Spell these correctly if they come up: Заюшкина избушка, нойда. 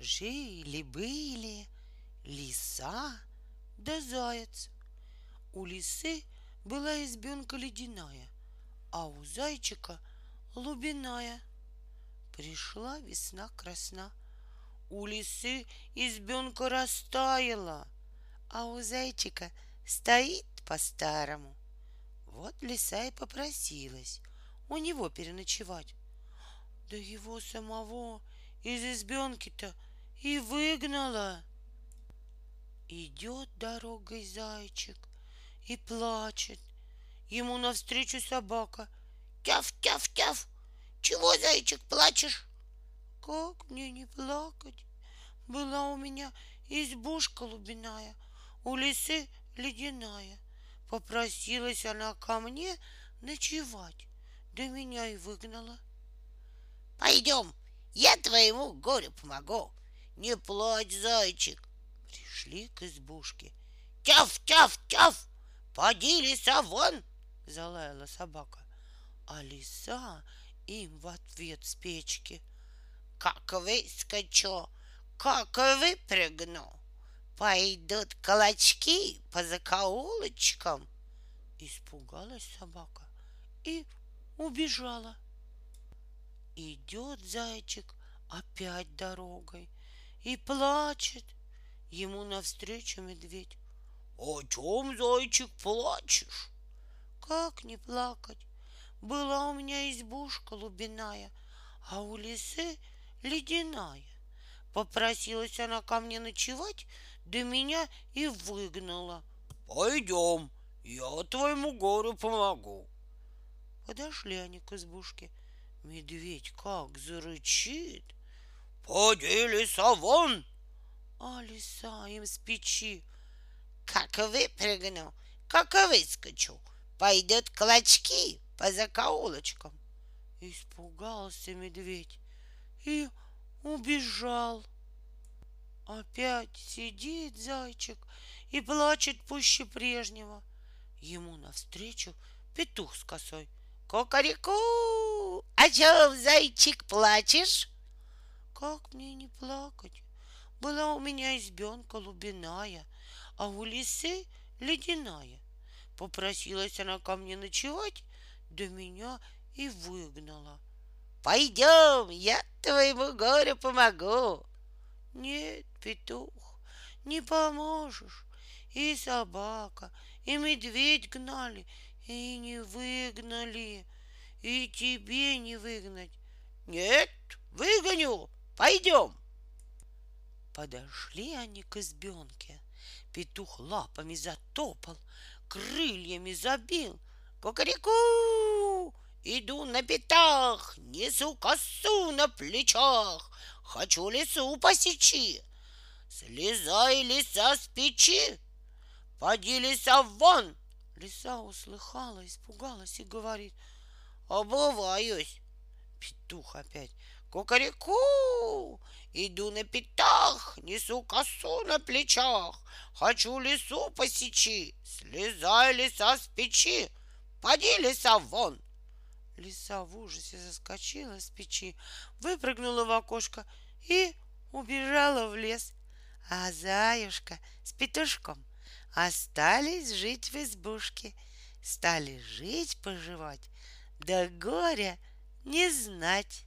Жили-были лиса да заяц. У лисы была избенка ледяная, а у зайчика лубяная. Пришла весна красна, у лисы избенка растаяла, а у зайчика стоит по-старому. Вот лиса и попросилась у него переночевать. Да его самого из избенки-то и выгнала. Идет дорогой зайчик и плачет. Ему навстречу собака. Тяф-тяф-тяф! Чего, зайчик, плачешь? Как мне не плакать? Была у меня избушка лубяная, у лисы ледяная. Попросилась она ко мне ночевать, да меня и выгнала. Пойдем, я твоему горю помогу. Не плачь, зайчик. Пришли к избушке. Тяф-тяф-тяф! Поди, лиса, вон! Залаяла собака. А лиса им в ответ с печки. Как выскочу, как выпрыгну, пойдут колочки по закоулочкам. Испугалась собака и убежала. Идет зайчик опять дорогой и плачет. Ему навстречу медведь. О чем, зайчик, плачешь? Как не плакать? Была у меня избушка лубяная, а у лисы ледяная. Попросилась она ко мне ночевать, да меня и выгнала. Пойдем, я твоему гору помогу. Подошли они к избушке. Медведь как зарычит. Поди, лиса, вон! А лиса им с печи. Как выпрыгну, как выскочу, пойдет клочки по закоулочкам. Испугался медведь и убежал. Опять сидит зайчик и плачет пуще прежнего. Ему навстречу петух с косой. Кукареку! А чё, зайчик, плачешь? Как мне не плакать? Была у меня избенка лубяная, а у лисы ледяная. Попросилась она ко мне ночевать, да меня и выгнала. Пойдем, я твоему горю помогу. Нет, петух, не поможешь. И собака, и медведь гнали, и не выгнали, и тебе не выгнать. Нет, выгоню, пойдем. Подошли они к избенке. Петух лапами затопал, крыльями забил. Кукареку! Иду на пятах, несу косу на плечах, хочу лису посечи. Слезай, лиса, с печи, поди, лиса, вон! Лиса услыхала, испугалась и говорит: обуваюсь. Петух опять. Кукареку! Иду на пятах, несу косу на плечах, хочу лису посечи. Слезай, лиса, с печи, поди, лиса, вон! Лиса в ужасе заскочила с печи, выпрыгнула в окошко и убежала в лес. А заюшка с петушком остались жить в избушке, стали жить-поживать, да горя не знать.